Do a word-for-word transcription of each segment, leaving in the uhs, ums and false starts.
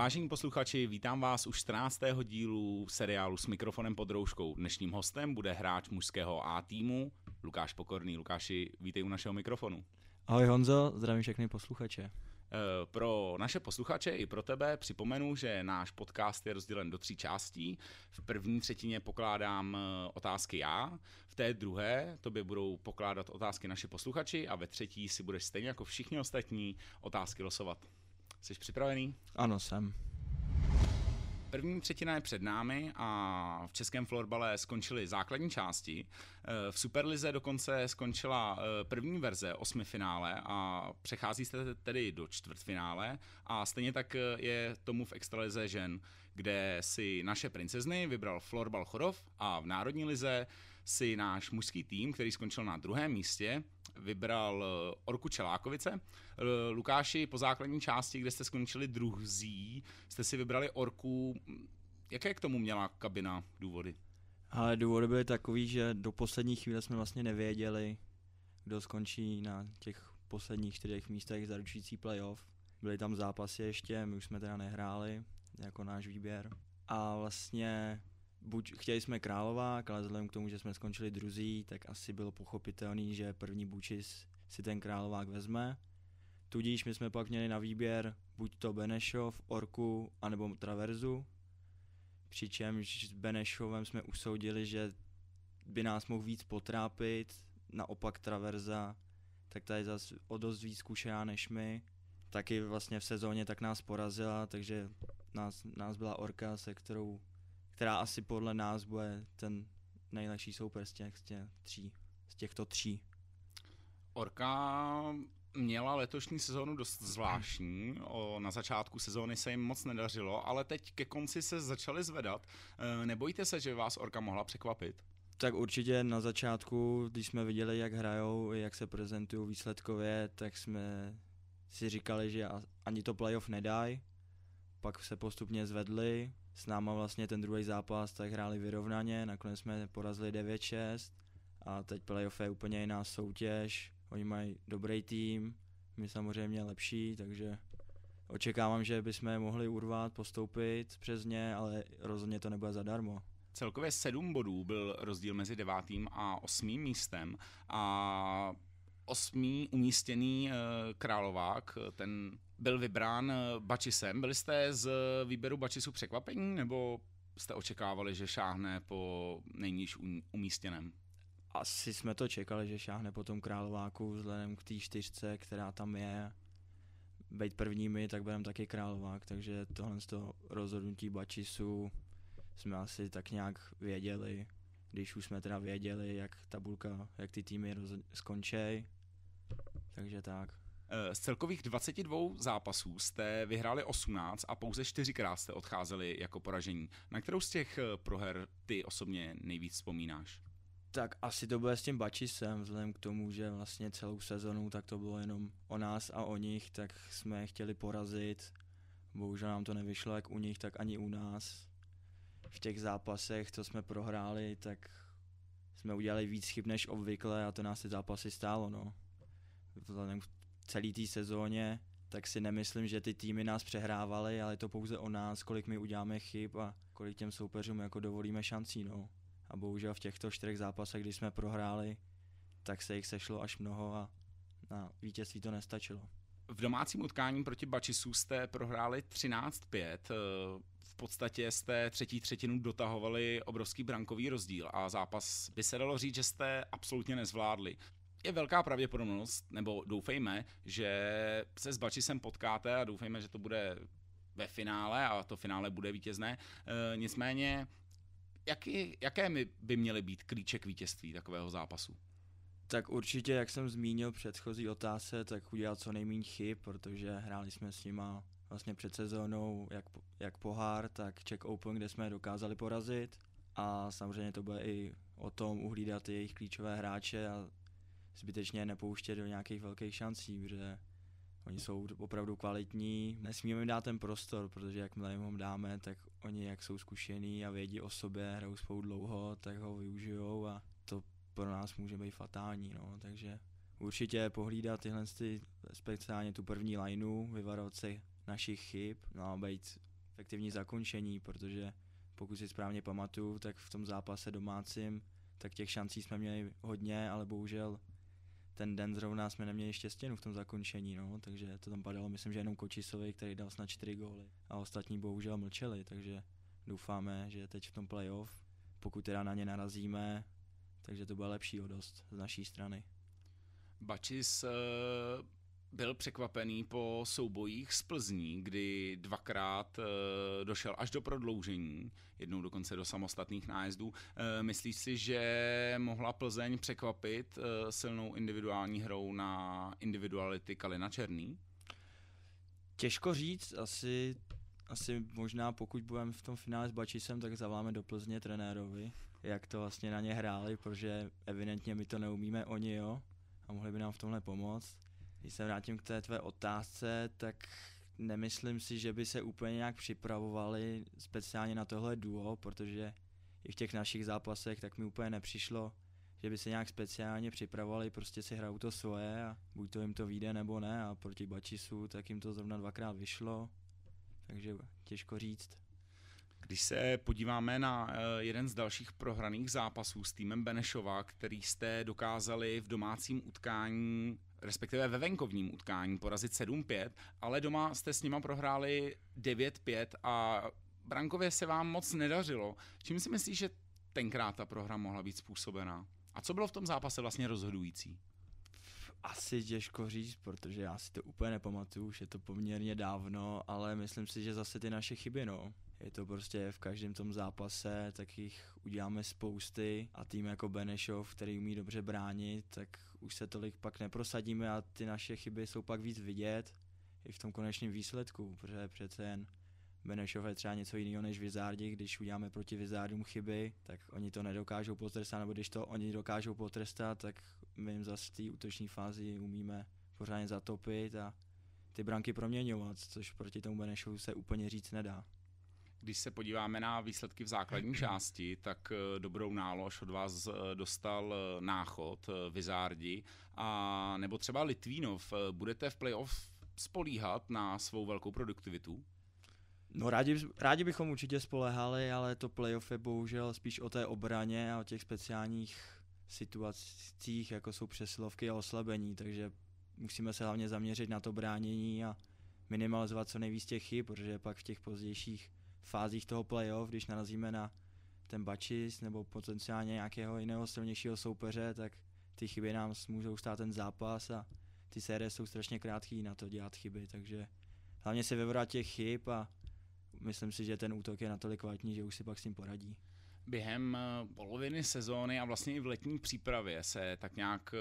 Vážení posluchači, vítám vás u čtrnáctého dílu seriálu S mikrofonem pod rouškou. Dnešním hostem bude hráč mužského A týmu Lukáš Pokorný. Lukáši, vítej u našeho mikrofonu. Ahoj Honzo, zdravím všechny posluchače. Pro naše posluchače i pro tebe připomenu, že náš podcast je rozdělen do tří částí. V první třetině pokládám otázky já, v té druhé tobě budou pokládat otázky naši posluchači a ve třetí si budeš stejně jako všichni ostatní otázky losovat. Jsi připravený? Ano, jsem. První třetina je před námi a v českém florbale skončily základní části. V Superlize dokonce skončila první verze osmifinále a přechází se tedy do čtvrtfinále. A stejně tak je tomu v extralize žen, kde si naše princezny vybral Florbal Chodov a v Národní lize si náš mužský tým, který skončil na druhém místě, vybral Orku Čelákovice. Lukáši, po základní části, kde jste skončili druhý, jste si vybrali Orku. Jaké k tomu měla kabina důvody? Ale důvody byly takový, že do poslední chvíle jsme vlastně nevěděli, kdo skončí na těch posledních čtyřech místech zaručující playoff. Byly tam zápasy ještě, my už jsme teda nehráli, jako náš výběr. A vlastně buď chtěli jsme Královák, ale vzhledem k tomu, že jsme skončili druzí, tak asi bylo pochopitelný, že první Bačis si ten Královák vezme. Tudíž my jsme pak měli na výběr buď to Benešov, Orku, anebo Traverzu. Přičemž s Benešovem jsme usoudili, že by nás mohl víc potrápit, naopak Traverza, tak ta je zase o dost víc zkušená než my. Taky vlastně v sezóně tak nás porazila, takže nás, nás byla Orka, se kterou která asi podle nás bude ten nejlepší soupeř z, těch, z, těch tří, z těchto tří. Orka měla letošní sezónu dost zvláštní. O, na začátku sezóny se jim moc nedařilo, ale teď ke konci se začaly zvedat. E, nebojíte se, že vás Orka mohla překvapit? Tak určitě na začátku, když jsme viděli, jak hrajou, jak se prezentují výsledkově, tak jsme si říkali, že ani to playoff nedají. Pak se postupně zvedli. S náma vlastně ten druhý zápas tak hráli vyrovnaně, nakonec jsme porazili devět šest a teď playoff je úplně jiná soutěž, oni mají dobrý tým, my samozřejmě lepší, takže očekávám, že bychom je mohli urvat, postoupit přes ně, ale rozhodně to nebude zadarmo. Celkově sedm bodů byl rozdíl mezi devátým a osmým místem a osmý umístěný Královák, ten byl vybrán Bačisem. Byli jste z výběru Bačisu překvapení, nebo jste očekávali, že šáhne po nejníž umístěném? Asi jsme to čekali, že šáhne po tom Králováku, vzhledem k té čtyřce, která tam je. Bejt prvními, tak budeme taky Královák, takže tohle z toho rozhodnutí Bačisu jsme asi tak nějak věděli, když už jsme teda věděli, jak tabulka, jak ty týmy roz- skončí, takže tak. Z celkových dvacet dva zápasů jste vyhráli osmnáct a pouze čtyřikrát jste odcházeli jako poražení. Na kterou z těch proher ty osobně nejvíc vzpomínáš? Tak asi to bude s tím Bačisem, vzhledem k tomu, že vlastně celou sezonu tak to bylo jenom o nás a o nich, tak jsme je chtěli porazit. Bohužel nám to nevyšlo jak u nich, tak ani u nás. V těch zápasech, co jsme prohráli, tak jsme udělali víc chyb než obvykle a to nás ty zápasy stálo. No. Vzhledem celý té sezóně, tak si nemyslím, že ty týmy nás přehrávaly, ale je to pouze o nás, kolik my uděláme chyb a kolik těm soupeřům jako dovolíme šancí. No. A bohužel v těchto čtyřech zápasech, když jsme prohráli, tak se jich sešlo až mnoho a na vítězství to nestačilo. V domácím utkání proti Bačisu jste prohráli třináct pět. V podstatě jste třetí třetinu dotahovali obrovský brankový rozdíl a zápas by se dalo říct, že jste absolutně nezvládli. Je velká pravděpodobnost, nebo doufejme, že se s Bačisem potkáte a doufejme, že to bude ve finále a to finále bude vítězné. E, nicméně, jaký, jaké by měly být klíče k vítězství takového zápasu? Tak určitě, jak jsem zmínil v předchozí otázce, tak udělat co nejméně chyb, protože hráli jsme s nima vlastně před sezónou jak, jak pohár, tak Czech Open, kde jsme dokázali porazit. A samozřejmě to bude i o tom uhlídat jejich klíčové hráče a zbytečně nepouštět do nějakých velkých šancí, protože oni jsou opravdu kvalitní. Nesmíme jim dát ten prostor, protože jakmile jim ho dáme, tak oni jak jsou zkušení a vědí o sobě, hrajou spolu dlouho, tak ho využijou a to pro nás může být fatální. No. Takže určitě pohlídat tyhle, speciálně tu první lineu, vyvarovat se našich chyb, no a být efektivní zakončení, protože pokud si správně pamatuju, tak v tom zápase domácím, tak těch šancí jsme měli hodně, ale bohužel ten den zrovna jsme neměli štěstěnu v tom zakončení, no, takže to tam padalo, myslím, že jenom Kočisovi, který dal snad čtyři góly a ostatní bohužel mlčeli, takže doufáme, že teď v tom playoff, pokud teda na ně narazíme, takže to bude lepší o dost z naší strany. Bačis uh, byl překvapený po soubojích s Plzní, kdy dvakrát uh, došel až do prodloužení, jednou dokonce do samostatných nájezdů. Uh, myslíš si, že mohla Plzeň překvapit uh, silnou individuální hrou na individuality Kalina Černý? Těžko říct, asi, asi možná pokud budeme v tom finále s Bačisem, tak zavoláme do Plzně trenérovi, jak to vlastně na ně hráli, protože evidentně my to neumíme, oni jo. A mohli by nám v tomhle pomoct. Když se vrátím k té tvé otázce, tak nemyslím si, že by se úplně nějak připravovali speciálně na tohle duo, protože i v těch našich zápasech tak mi úplně nepřišlo, že by se nějak speciálně připravovali, prostě si hrajou to svoje a buď to jim to vyjde nebo ne, a proti Bačisu tak jim to zrovna dvakrát vyšlo, takže těžko říct. Když se podíváme na jeden z dalších prohraných zápasů s týmem Benešova, který jste dokázali v domácím utkání, respektive ve venkovním utkání porazit sedm pět, ale doma jste s nima prohráli devět pět a brankově se vám moc nedařilo. Čím si myslíš, že tenkrát ta prohra mohla být způsobená? A co bylo v tom zápase vlastně rozhodující? Asi těžko říct, protože já si to úplně nepamatuju, už je to poměrně dávno, ale myslím si, že zase ty naše chyby, no. Je to prostě v každém tom zápase, tak jich uděláme spousty a tým jako Benešov, který umí dobře bránit, tak už se tolik pak neprosadíme a ty naše chyby jsou pak víc vidět i v tom konečném výsledku, protože přece jen Benešov je třeba něco jiného než Vizárdi, když uděláme proti Vizárdům chyby, tak oni to nedokážou potrestat, nebo když to oni dokážou potrestat, tak my jim zase v té útoční fázi umíme pořádně zatopit a ty branky proměňovat, což proti tomu Benešovu se úplně říct nedá. Když se podíváme na výsledky v základní části, tak dobrou nálož od vás dostal Náchod, Vizárdi, a nebo třeba Litvínov. Budete v playoff spolíhat na svou velkou produktivitu? No rádi, rádi bychom určitě spolehali, ale to playoff je bohužel spíš o té obraně a o těch speciálních situacích, jako jsou přesilovky a oslabení, takže musíme se hlavně zaměřit na to bránění a minimalizovat co nejvíc těch chyb, protože pak v těch pozdějších fázích toho playoff, když narazíme na ten Bačis nebo potenciálně nějakého jiného silnějšího soupeře, tak ty chyby nám můžou stát ten zápas a ty série jsou strašně krátký na to dělat chyby, takže hlavně se vyvrat těch chyb a myslím si, že ten útok je natolik kvalitní, že už si pak s tím poradí. Během poloviny sezóny a vlastně i v letní přípravě se tak nějak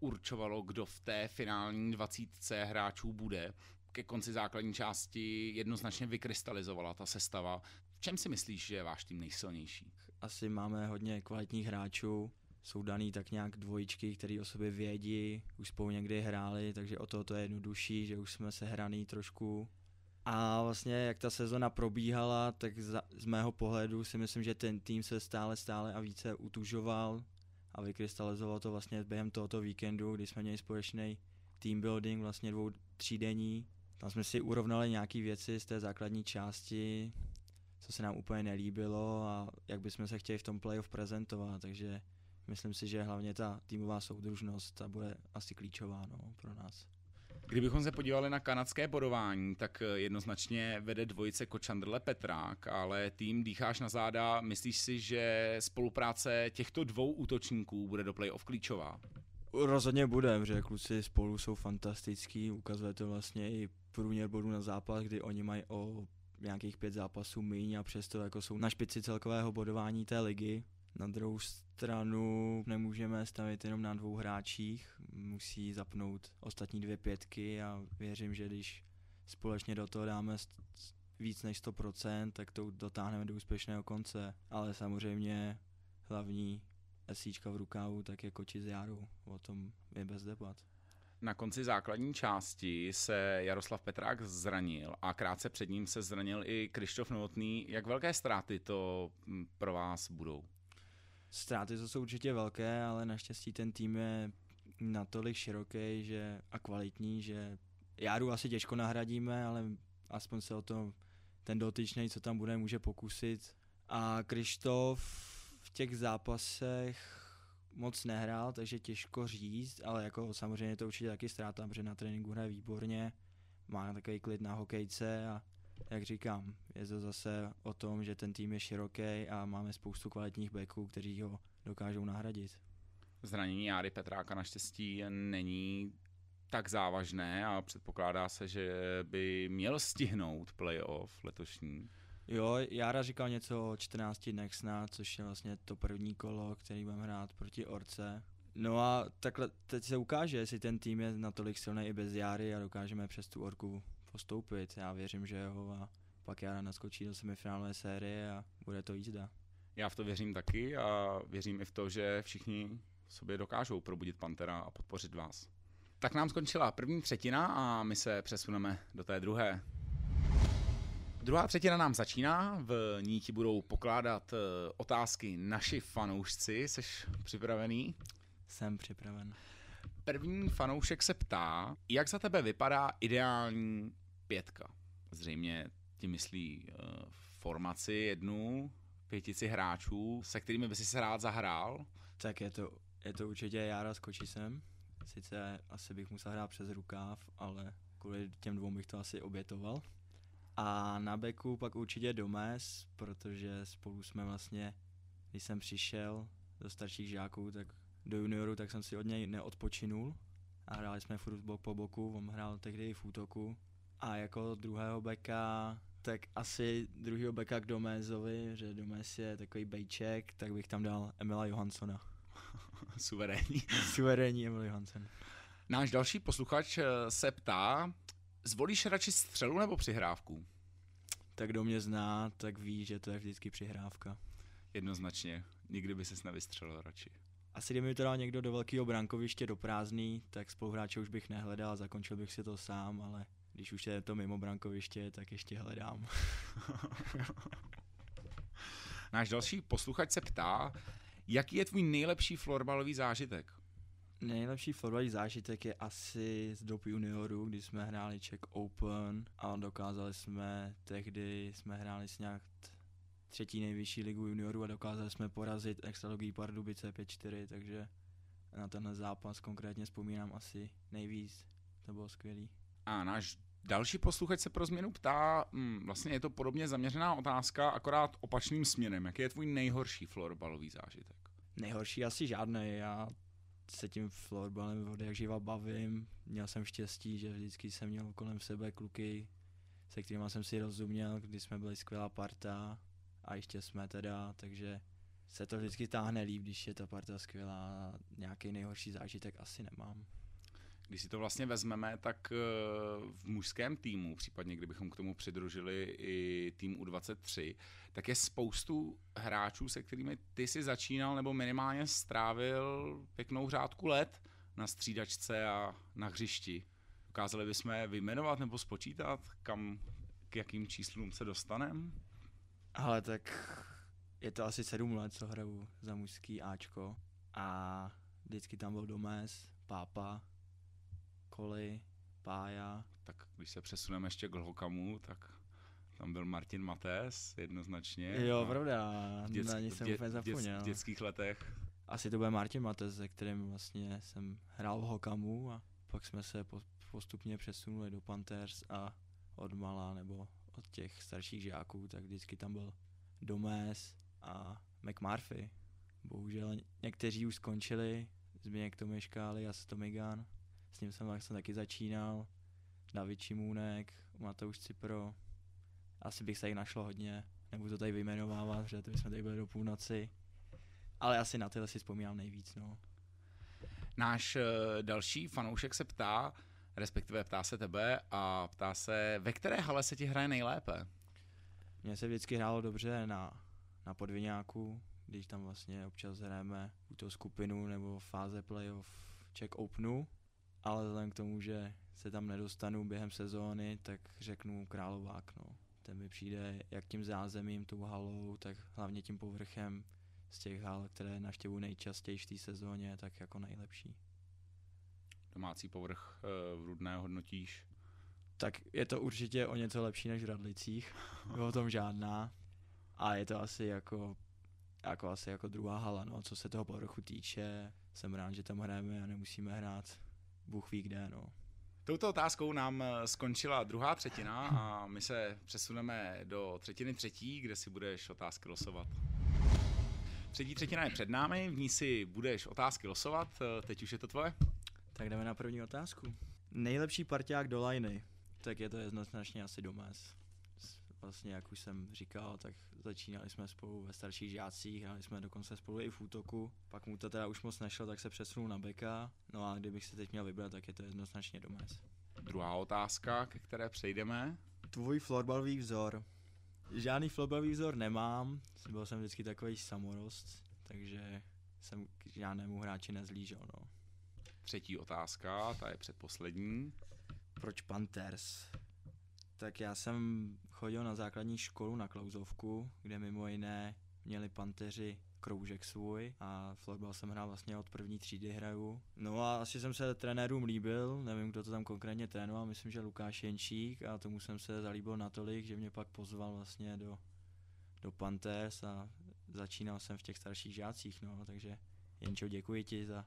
určovalo, kdo v té finální dvacítce hráčů bude. Ke konci základní části jednoznačně vykrystalizovala ta sestava. V čem si myslíš, že je váš tým nejsilnější? Asi máme hodně kvalitních hráčů, jsou daný tak nějak dvojičky, který o sobě vědí, už spolu někdy hráli, takže o to to je jednodušší, že už jsme sehraný trošku. A vlastně jak ta sezona probíhala, tak za, z mého pohledu si myslím, že ten tým se stále, stále a více utužoval a vykrystalizoval to vlastně během tohoto víkendu, kdy jsme měli společný team building, vlastně dvou třídenní. Tam jsme si urovnali nějaké věci z té základní části, co se nám úplně nelíbilo a jak bychom se chtěli v tom playoff prezentovat, takže myslím si, že hlavně ta týmová soudružnost, ta bude asi klíčová, no, pro nás. Kdybychom se podívali na kanadské bodování, tak jednoznačně vede dvojice Koč Andrle Petrák, ale tým dýcháš na záda. Myslíš si, že spolupráce těchto dvou útočníků bude do playoff klíčová? Rozhodně bude, protože kluci spolu jsou fantastický, ukazuje to vlastně i průměr bodů na zápas, kdy oni mají o nějakých pět zápasů míň a přesto jako jsou na špici celkového bodování té ligy. Na druhou stranu nemůžeme stavit jenom na dvou hráčích, musí zapnout ostatní dvě pětky a věřím, že když společně do toho dáme víc než sto procent, tak to dotáhneme do úspěšného konce, ale samozřejmě hlavní esíčka v rukávu, tak je Koči s Jarou. O tom je bez debat. Na konci základní části se Jaroslav Petrák zranil a krátce před ním se zranil i Krištof Novotný. Jak velké ztráty to pro vás budou? Ztráty to jsou určitě velké, ale naštěstí ten tým je natolik široký že, a kvalitní, že Jaru asi těžko nahradíme, ale aspoň se o to ten dotyčný, co tam bude, může pokusit. A Krištof v těch zápasech moc nehrál, takže těžko říct, ale jako samozřejmě to určitě taky ztráta, protože na tréninku hraje výborně, má takový klid na hokejce a jak říkám, je to zase o tom, že ten tým je široký a máme spoustu kvalitních backů, kteří ho dokážou nahradit. Zranění Jary Petráka naštěstí není tak závažné a předpokládá se, že by měl stihnout playoff letošní. Jo, Jára říkal něco o čtrnácti dnech snad, což je vlastně to první kolo, který budeme hrát proti Orce. No a takhle teď se ukáže, jestli ten tým je natolik silný i bez Járy a dokážeme přes tu Orku postoupit. Já věřím, že jo, a pak Jára naskočí do semifinálové série a bude to jízda. Já v to věřím taky a věřím i v to, že všichni sobě dokážou probudit Panthera a podpořit vás. Tak nám skončila první třetina a my se přesuneme do té druhé. Druhá třetina nám začíná, v ní ti budou pokládat otázky naši fanoušci. Jseš připravený? Jsem připraven. První fanoušek se ptá, jak za tebe vypadá ideální pětka? Zřejmě ti myslí uh, formaci jednu, pětici hráčů, se kterými bys se rád zahrál? Tak je to, je to určitě Jára s Kočisem. Sice asi bych musel hrát přes rukáv, ale kvůli těm dvou bych to asi obětoval. A na beku pak určitě Doméz, protože spolu jsme vlastně, když jsem přišel do starších žáků, tak do junioru, tak jsem si od něj neodpočinul. A hráli jsme furt bok po boku, on hrál tehdy i v útoku. A jako druhého beka, tak asi druhýho beka k Domézovi, že Doméz je takový bejček, tak bych tam dal Emila Johanssona. Suverénní. Suverénní Emil Johansson. Náš další posluchač se ptá, zvolíš radši střelu nebo přihrávku? Tak kdo mě zná, tak ví, že to je vždycky přihrávka. Jednoznačně. Nikdy by ses nevystřelil radši. Asi kdyby mi to dal někdo do velkého brankoviště, do prázdný, tak spoluhráče už bych nehledal, zakončil bych si to sám, ale když už je to mimo brankoviště, tak ještě hledám. Náš další posluchač se ptá, jaký je tvůj nejlepší florbalový zážitek? Nejlepší fotbalový zážitek je asi z dob juniorů, kdy jsme hráli Czech Open a dokázali jsme, tehdy jsme hráli s nějak třetí nejvyšší ligu juniorů a dokázali jsme porazit extralogii Pardubice pět čtyři, takže na tenhle zápas konkrétně vzpomínám asi nejvíc, to bylo skvělý. A náš další posluchač se pro změnu ptá, hmm, vlastně je to podobně zaměřená otázka, akorát opačným směrem, jaký je tvůj nejhorší florbalový zážitek? Nejhorší asi žádnej, já se tím florbalem od jak živa bavím. Měl jsem štěstí, že vždycky jsem měl kolem sebe kluky, se kterými jsem si rozuměl, když jsme byli skvělá parta a ještě jsme teda, takže se to vždycky táhne líp, když je ta parta skvělá. Nějaký nejhorší zážitek asi nemám. Když si to vlastně vezmeme, tak v mužském týmu, případně kdybychom k tomu přidružili i tým U dvacet tři, tak je spoustu hráčů, se kterými ty si začínal nebo minimálně strávil pěknou řádku let na střídačce a na hřišti. Dokázali bychom je vyjmenovat nebo spočítat, kam, k jakým číslům se dostaneme? Ale tak je to asi sedm let, co hraju za mužský áčko a vždycky tam byl Doméz, Pápa, Koli, Pája. Tak když se přesuneme ještě k Lhokamu, tak tam byl Martin Mates jednoznačně. Jo, pravda, dětsk- na něj jsem dě- úplně zapomněl. V dětských letech. Asi to byl Martin Mates, se kterým vlastně jsem hrál v Lhokamu a pak jsme se postupně přesunuli do Panthers a od mala nebo od těch starších žáků, tak vždycky tam byl Doméz a McMurphy. Bohužel někteří už skončili, Zběněk Tomeškály a Tommy Gán. S ním jsem, jsem taky začínal, David Čimůnek, Matouš Cipro, asi bych se jich našlo hodně, nebudu to tady vyjmenovávat, protože to jsme tady byli do půlnoci, ale asi na tyhle si vzpomínám nejvíc. No. Náš další fanoušek se ptá, respektive ptá se tebe a ptá se, ve které hale se ti hraje nejlépe? Mně se vždycky hrálo dobře na, na Podviňáku, když tam vlastně občas hrajeme tu skupinu nebo fáze playoff Czech Openu. Ale vzhledem k tomu, že se tam nedostanu během sezóny, tak řeknu Královák. No. Ten mi přijde jak tím zázemím, tou halou, tak hlavně tím povrchem z těch hal, které navštěvuji nejčastěji v té sezóně, tak jako nejlepší. Domácí povrch v Rudné hodnotíš tak je to určitě o něco lepší než v Radlicích, o tom žádná. A je to asi jako, jako, asi jako druhá hala, no, co se toho povrchu týče. Jsem rád, že tam hrajeme a nemusíme hrát bůh ví kde, no. Touto otázkou nám skončila druhá třetina a my se přesuneme do třetiny třetí, kde si budeš otázky losovat. Třetí třetina je před námi, v ní si budeš otázky losovat, teď už je to tvoje. Tak jdeme na první otázku. Nejlepší parťák do lajny, tak je to jednoznačně asi Doméz. Vlastně, jak už jsem říkal, tak začínali jsme spolu ve starších žácích, hráli jsme dokonce spolu i v útoku. Pak mu to teda už moc nešlo, tak se přesunul na beka. No a kdybych se teď měl vybrat, tak je to jednoznačně Doméz. Druhá otázka, ke které přejdeme. Tvůj florbalový vzor. Žádný florbalový vzor nemám, byl jsem vždycky takový samorost, takže jsem k žádnému hráči nezlížel, no. Třetí otázka, ta je předposlední. Proč Panthers? Tak já jsem chodil na základní školu na Klauzovku, kde mimo jiné měli Panteři kroužek svůj a florbal jsem hrál vlastně od první třídy hraju. No a asi jsem se trenérům líbil, nevím, kdo to tam konkrétně trénoval, myslím, že Lukáš Jenčík, a tomu jsem se zalíbil natolik, že mě pak pozval vlastně do, do Panthers a začínal jsem v těch starších žácích, no, takže Jenčo, děkuji ti za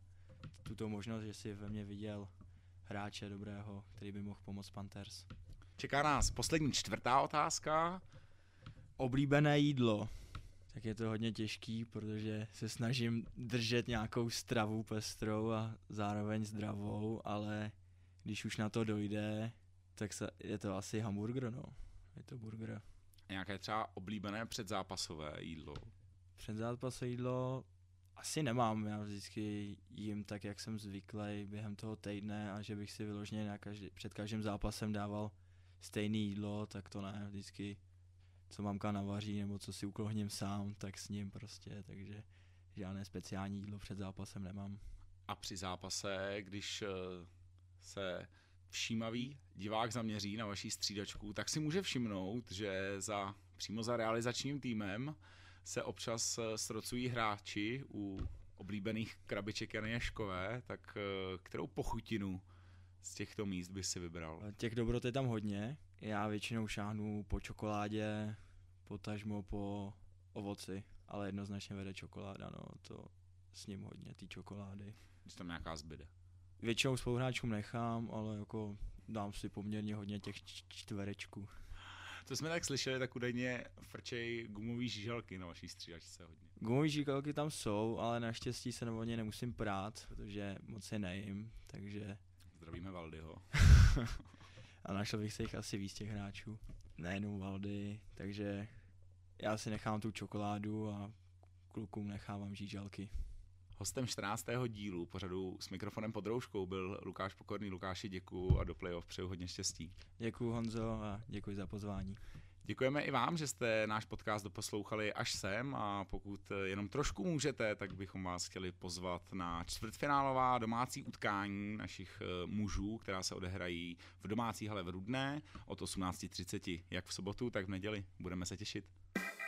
tuto možnost, že jsi ve mně viděl hráče dobrého, který by mohl pomoct Panthers. Čeká nás poslední čtvrtá otázka. Oblíbené jídlo. Tak je to hodně těžký, protože se snažím držet nějakou stravu pestrou a zároveň zdravou, ale když už na to dojde, tak se, je to asi hamburger, no. Je to burger. A nějaké třeba oblíbené předzápasové jídlo? Předzápasové jídlo asi nemám. Já vždycky jím tak, jak jsem zvyklý během toho týdne, a že bych si vyloženě na každý, před každým zápasem dával stejný jídlo, tak to ne, vždycky co mamka navaří nebo co si uklohním sám, tak s ním prostě, takže žádné speciální jídlo před zápasem nemám. A při zápase, když se všímavý divák zaměří na vaši střídačku, tak si může všimnout, že za, přímo za realizačním týmem se občas srocují hráči u oblíbených krabiček Janáškové, tak kterou pochutinu z těchto míst bys si vybral? Těch dobrot je tam hodně. Já většinou šáhnu po čokoládě, potažmo po ovoci, ale jednoznačně vede čokoláda, no, to s ním hodně, ty čokolády. Když tam nějaká zbyde? Většinou spoluhráčům nechám, ale jako dám si poměrně hodně těch čtverečků. To jsme tak slyšeli, tak údajně frčej gumový žížalky na vaší střídačce hodně. Gumový žížalky tam jsou, ale naštěstí se o ně nemusím prát, protože moc je nejím, takže... Zdravíme Valdyho. A našel bych se jich asi víc, těch hráčů. Nejenom Valdy, takže já si nechám tu čokoládu a klukům nechávám žížalky. Hostem čtrnáctého dílu pořadu S mikrofonem pod rouškou byl Lukáš Pokorný. Lukáši, děkuju a do playoff přeju hodně štěstí. Děkuju, Honzo, a děkuji za pozvání. Děkujeme i vám, že jste náš podcast doposlouchali až sem, a pokud jenom trošku můžete, tak bychom vás chtěli pozvat na čtvrtfinálová domácí utkání našich mužů, která se odehrají v domácí hale v Rudné od osmnáct třicet, jak v sobotu, tak v neděli. Budeme se těšit.